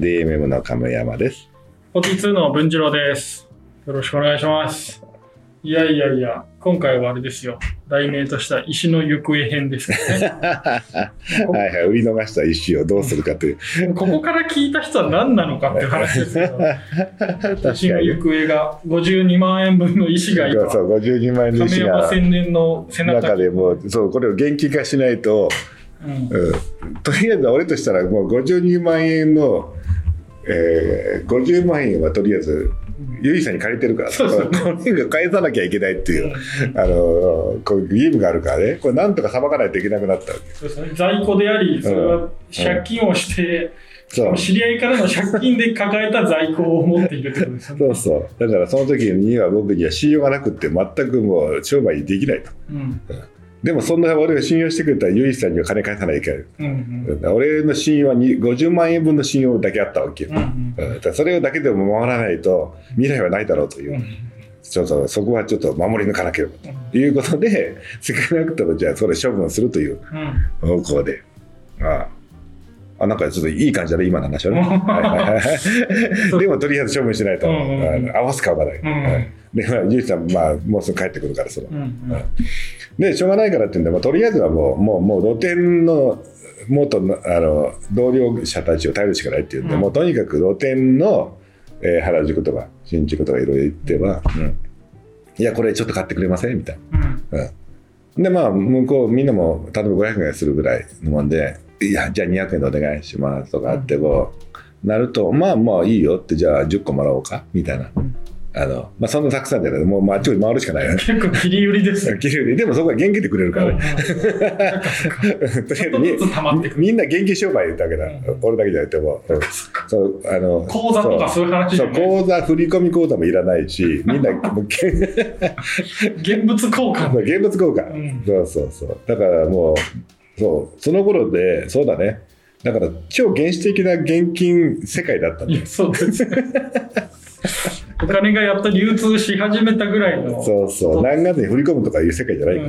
DMM の亀山です。OT2 の文次郎です。よろしくお願いします。いや、今回はあれですよ。題名とした石の行方編ですからね。はい、売り逃した石をどうするかという。ここから聞いた人は何なのかっていう話ですけど。石の行方が52万円分の石が今。そう、52万円の石が。亀山千年の背中でもう、そう、これを現金化しないと、とりあえず俺としたらもう52万円の、50万円はとりあえずゆいさんに借りてるから、これが返さなきゃいけないっていう、こういう義務があるからね、これなんとかさばかないといけなくなったわけそうですね、在庫であり、それは借金をして、知り合いからの借金で抱えた在庫を持っているってことですね。そう、だからその時には僕には信用がなくて、全くもう商売できないと。でもそんな俺が信用してくれたらユイさんには金返さないといけない、俺の信用は50万円分の信用だけあったわけ、だそれだけでも守らないと未来はないだろうという、ちょっとそこはちょっと守り抜かなければということで、少なくともじゃあそれ処分するという方向で、なんかちょっといい感じだね今の話はねでもとりあえず処分しないと、合わす顔がない、でゆうさん、もうすぐ帰ってくるからでしょうがないからっていうんで、とりあえずはもう露店の元の同僚者たちを頼るしかないっていうんで、もうとにかく露店の、原宿とか新宿とかいろいろ行っては、いやこれちょっと買ってくれませんみたいな、で向こうみんなも例えば500円するぐらいのもんで、いやじゃあ200円でお願いしますとかってこうなると、まあいいよって、じゃあ10個もらおうかみたいな。そんなたくさんじゃない、もうあっちを回るしかないよね。結構切り売りですね。切り売りでもそこは元気でくれるからね。とりあえずみんな元気商売だけだ、俺だけじゃなくても、口座とかそういう話じゃない、口座振り込み口座もいらないし、みんな現物交換、そうだからもうその頃で、そうだね、だから超原始的な現金世界だったんだよ。そうですねお金がやっと流通し始めたぐらいの、何月に振り込むとかいう世界じゃないか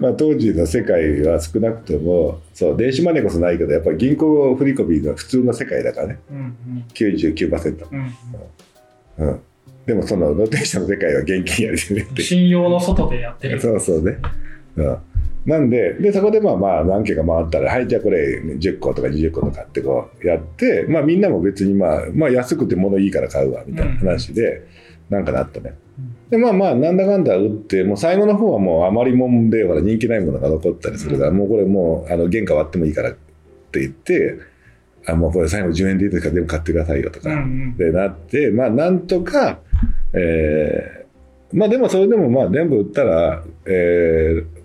ら、当時の世界は少なくとも、電子マネーこそないけど、やっぱり銀行振り込みが普通の世界だからね、99%、でもその露天者の世界は現金やりてるって、信用の外でやってる。そうね、なんでそこで何件か回ったら、はいじゃあこれ10個とか20個とかってこうやって、みんなも別に安くて物いいから買うわみたいな話で、なんかなったね。でなんだかんだ売って、もう最後の方はもう余りもんで、人気ないものが残ったりするから、もうこれもう原価割ってもいいからって言って、もうこれ最後10円でいいですから全部買ってくださいよとかでなって、なんとかでもそれでも全部売ったら、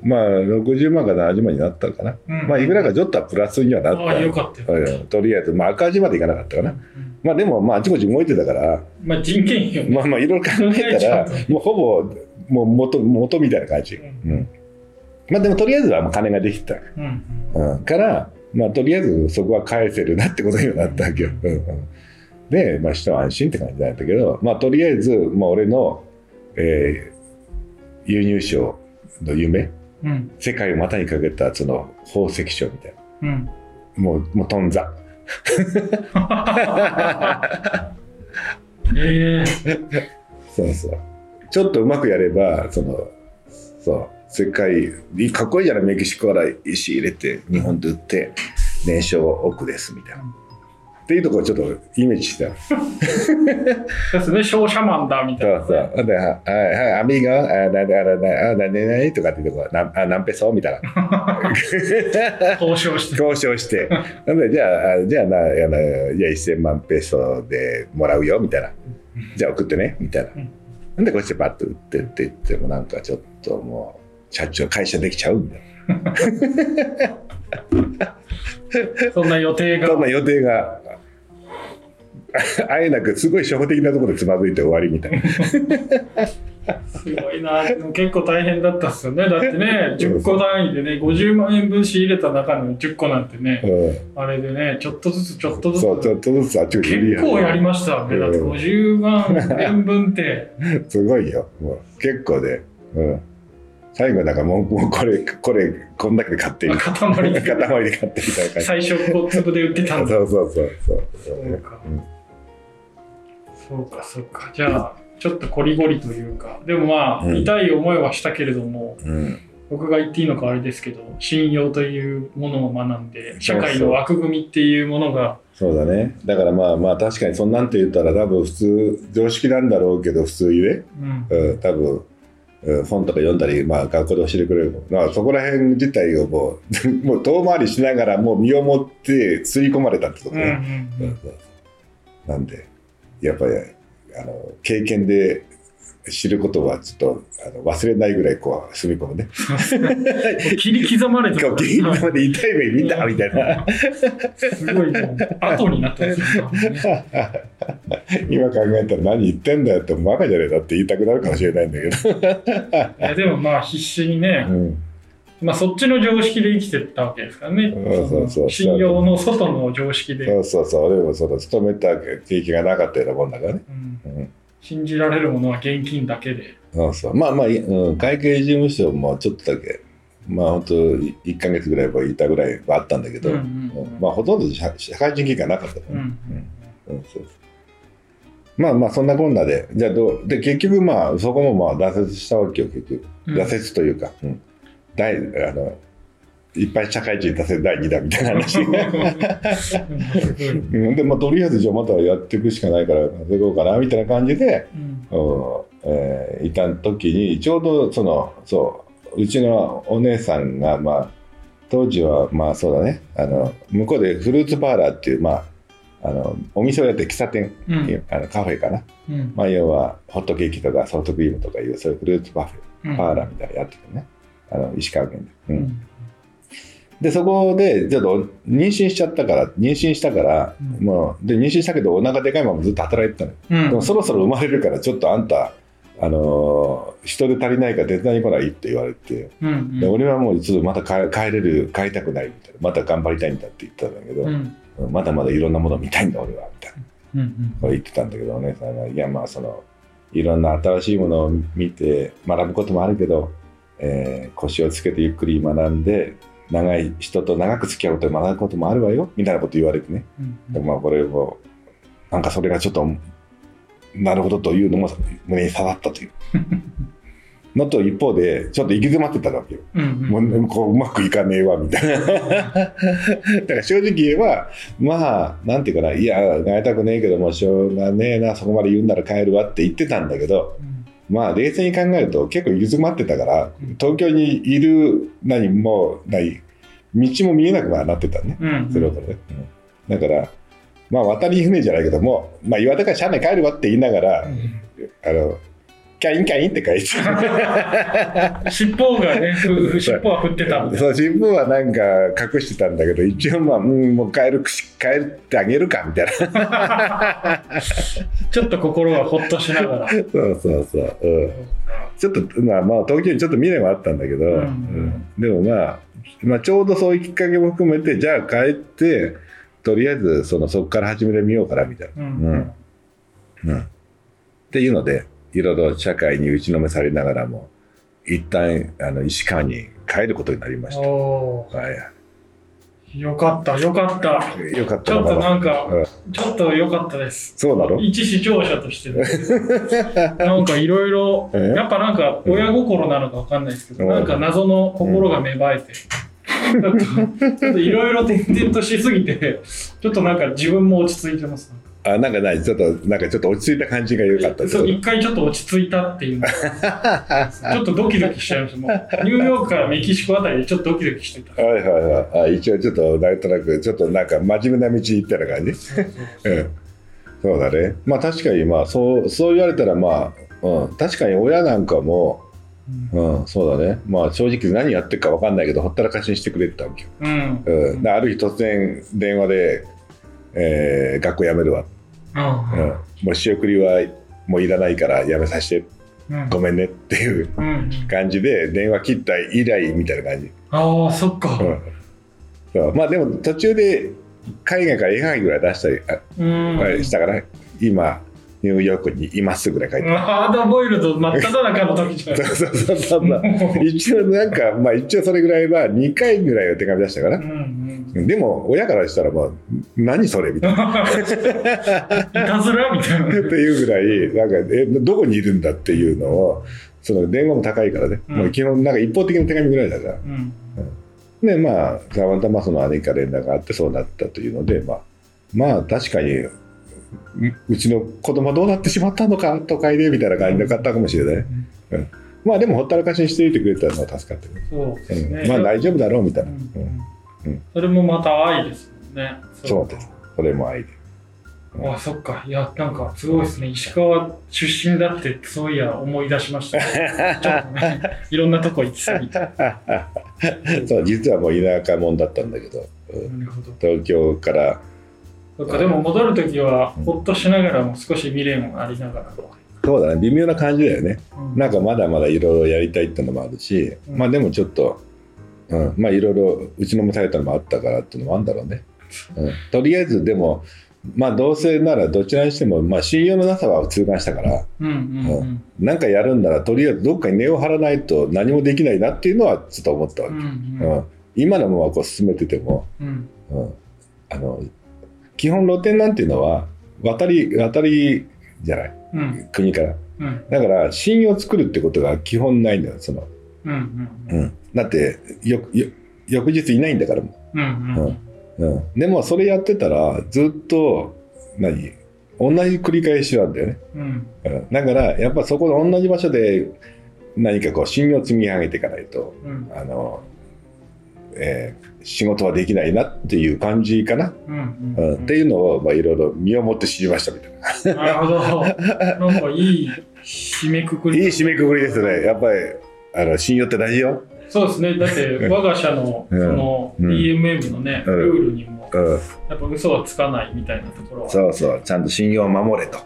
60万か70万になったかな、いくらかちょっとはプラスにはなった、よかったよ、とりあえず、赤字までいかなかったかな、でもあちこち動いてたから、人件費を、いろいろ考えたらもうほぼもう 元みたいな感じ、でもとりあえずはもう金ができた、から、とりあえずそこは返せるなってことにはなったわけよ、で、一安心って感じだったけど、とりあえず、俺の輸入商の夢、世界を股にかけたその宝石商みたいな、もうとんざちょっとうまくやれば世界かっこいいじゃない、メキシコから石入れて日本で売って年商億ですみたいな、っていうところをちょっとイメージしたですね、商社マンだみたいな、アミーゴ何とかっていうところ、何ペソみたいな交渉してじゃあ1000万ペソでもらうよみたいな、じゃあ送ってねみたいな、なんでこっちでバッと売ってって言っても、なんかちょっともう社長会社できちゃうみたいなそんな予定があえなく、すごい初歩的なところでつまずいて終わりみたいなすごいな、結構大変だったっすよね。だってね、10個単位でね、50万円分仕入れた中の10個なんてね、あれでね、ちょっとずつ結構やりましたね。だって50万円分ってすごいよ、もう結構で、最後だからもうこんだけで買ってる塊で買ってみたいな感じ。最初小粒で売ってたんだ。そうか、うん、そうかじゃあちょっとこりごりというか、でもまあ、うん、痛い思いはしたけれども、うん、僕が言っていいのかあれですけど、信用というものを学んで社会の枠組みっていうものがそうだね。だからまあ確かにそんなんて言ったら多分普通常識なんだろうけど、普通ゆえ、うん、多分本とか読んだり、まあ、学校で教えてくれるの、そこら辺自体をもう遠回りしながらもう身をもって吸い込まれたってことね、うんうんうん、なんでやっぱり経験で知ることはちょっと忘れないぐらいこう住み込むね切り刻まれてる今まで痛い目見たみたいなすごいもう後になったんですよ今考えたら何言ってんだよってバカじゃねえだって言いたくなるかもしれないんだけどでもまあ必死にね、うんまあ、そっちの常識で生きてったわけですからね。そう信用の外の常識でそう俺もその勤めた経験がなかったようなもんだからね、うんうん信じられるものは現金だけで。まあ、うん、会計事務所もちょっとだけ、まあ本当1ヶ月ぐらいはいたぐらいはあったんだけど、うんうんうん、まあほとんど社会人経験なかったから、ねうんうんうん、まあそんなこんなで、じゃあで結局まあそこもまあ挫折したわけよ結局、うん、挫折というか、うん、いっぱい社会人達成第2弾みたいな話で、まあ、とりあえずじゃあまたやっていくしかないから稼ごうかなみたいな感じで、うんいた時にちょうどうちのお姉さんが、まあ、当時はまあそうだね向こうでフルーツパーラーっていう、まあ、お店をやって喫茶店、うん、カフェかな、うんまあ、要はホットケーキとかソフトクリームとかいうそういうフルーツパーラーみたいなのやっててね、うん、石川県で。うんうんでそこでちょっと妊娠したから、うん、もうで妊娠したけどお腹でかいままずっと働いてたの、うん、でもそろそろ生まれるからちょっとあんた、人手足りないから手伝いに来ないって言われて、うんうん、で俺はもうちょっとまた帰りたくないみたいなまた頑張りたいんだって言ったんだけど、うん、まだまだいろんなもの見たいんだ俺はみたいな、うんうん、言ってたんだけどお姉さんがいやまあいろんな新しいものを見て学ぶこともあるけど、腰をつけてゆっくり学んで長い人と長く付き合うことで学ぶこともあるわよみたいなこと言われてね、うんうん、でまあこれをなんかそれがちょっとなるほどというのも胸に刺さったというのと一方でちょっと行き詰まってたわけよ、うんうん、もうこううまくいかねえわみたいなだから正直言えばまあなんていうかないや会いたくねえけどもうしょうがねえなそこまで言うんなら帰るわって言ってたんだけど、うんまあ冷静に考えると結構行き詰まってたから東京にいる何もない道も見えなくなってたね、うん、それほどね、うん、だからまあ渡り船じゃないけどもまあ岩手から車内帰るわって言いながら、うん、キャインって書いて尻尾がね尻尾は振ってたんでそう尻尾はなんか隠してたんだけど一応まあ、うん、もう帰ってあげるかみたいなちょっと心がほっとしながらそう、うん、ちょっとまあ東京にちょっと未練はあったんだけど、うんうん、でもまあちょうどそういうきっかけも含めてじゃあ帰ってとりあえずそこから始めてみようかなみたいな、うんうんうん、っていうのでいろいろ社会に打ちのめされながらも一旦石川に帰ることになりました、はい、よかったちょっとなんか、うん、ちょっとよかったです。そうなの一視聴者としてなんかいろいろやっぱなんか親心なのか分かんないですけど、うん、なんか謎の心が芽生えて、うん、ちょっといろいろ転々としすぎてちょっとなんか自分も落ち着いてます。なんかないちょっと落ち着いた感じが良かった。そう一回ちょっと落ち着いたっていうのちょっとドキドキしちゃいました。もうニューヨークからメキシコあたりでちょっとドキドキしてた。はいはいはい。一応ちょっとなんとなくちょっとなんか真面目な道行ったような感じ。そうだね。まあ確かにまあそう言われたらまあ、うん、確かに親なんかも、うんうん、そうだね。まあ正直何やってるか分かんないけどほったらかしにしてくれてたわけよ。うんうん、だある日突然電話で、学校辞めるわ。うんうん、もう仕送りはもういらないからやめさせて、うん、ごめんねっていう感じで電話切った以来みたいな感じ。ああそっか、うん、そうまあでも途中で海外から絵はぎぐらい出したりしたから今ニューヨークにいますぐらい書いてある。ハードボイルド真っ只中の時じゃないですか。そう一応なんか、まあ、一応それぐらいは2回ぐらいは手紙出したから、うんうん、でも親からしたらまあ何それみたいな。いたずらみたいな。っていうぐらいなんかどこにいるんだっていうのをその電話も高いからね、うん、もう基本なんか一方的な手紙ぐらいだから。うんうん、でまあたまたまその姉から連絡があってそうなったというのでまあ確かに。うちの子供どうなってしまったのか都会でみたいな感じで買ったかもしれない、うんうん、まあでもほったらかしにしていてくれたのは助かってる。そうですね、うん、まあ大丈夫だろうみたいな、うんうんうん、それもまた愛ですもんね。そうです、それも愛で、うん、あそっか。いやなんかすごいですね、石川出身だってそういや思い出しました、ね、ちょっとねいろんなとこ行き過ぎたそう実はもう田舎もんだったんだけど、うん、なるほど。東京からなんかでも戻るときはほっとしながらも少し未練もありながら、うん、そうだね、微妙な感じだよね、うん、なんかまだまだいろいろやりたいってのもあるし、うん、まあでもちょっと、うん、まあいろいろ打ちのめされたのもあったからっていうのもあるんだろうね、うん、とりあえずでもまあどうせならどちらにしても、まあ、信用のなさは痛感したから、うんうんうんうん、なんかやるんならとりあえずどっかに根を張らないと何もできないなっていうのはちょっと思ったわけ、うんうんうん、今のままこう進めてても、うんうん、基本露店なんていうのは渡りじゃない、うん、国から、うん、だから信用を作るってことが基本ないんだよその、うんうんうん、だって翌日いないんだからも、うんうんうん、でもそれやってたらずっと同じ繰り返しなんだよね、うん、だからやっぱそこで同じ場所で何かこう信用を積み上げていかないと、うん仕事はできないなっていう感じかな、うんうんうん、っていうのをまあいろいろ身をもって知りましたみたいな。なるほど、なんかいい締めくくり、いい締めくくりですね。やっぱり信用って大事よ。そうですね、だって我が社のその DMM のね、うん、ルールにもやっぱ嘘はつかないみたいなところは、そうそう、ちゃんと信用を守れと、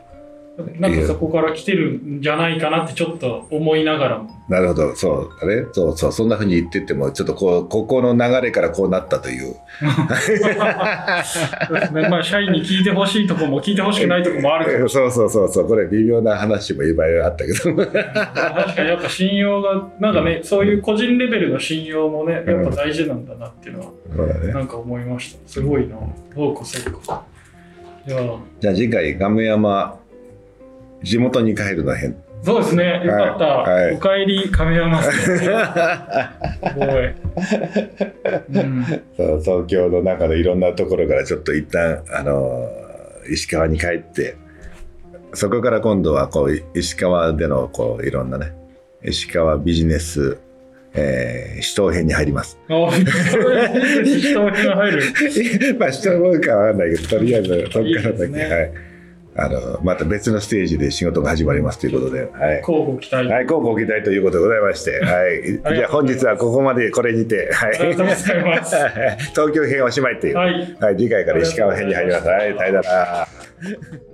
なんかそこから来てるんじゃないかなってちょっと思いながらも。なるほど、そうだね、そうそう、そんな風に言っててもちょっとこの流れからこうなったという。そうですね、まあ社員に聞いてほしいとこも聞いてほしくないとこもあるけど。そうそうそうそう、これ微妙な話もいっぱいあったけど。確かにやっぱ信用がなんかね、うん、そういう個人レベルの信用もね、やっぱ大事なんだなっていうのは、うん、なんか思いました。すごいな、どうこそこそ。いや。じゃあ次回亀山。地元に帰るの変。そうですね。よかった。はい、お帰り亀山さん。すごい、うんそう。東京の中のいろんなところからちょっと一旦石川に帰って、そこから今度はこう石川でのこういろんなね石川ビジネス。死闘編に入ります。死闘編が入る。まあ死闘編かわかんないけど、とりあえずそこからだけいい、ね、はい。また別のステージで仕事が始まりますということで、はい、交互期待、はい、交互期待ということでございまして、はい、じゃあ本日はここまでこれにて、はい、ありがとうございます東京編おしまいという、はいはい、次回から石川編に入ります。はい、大変だな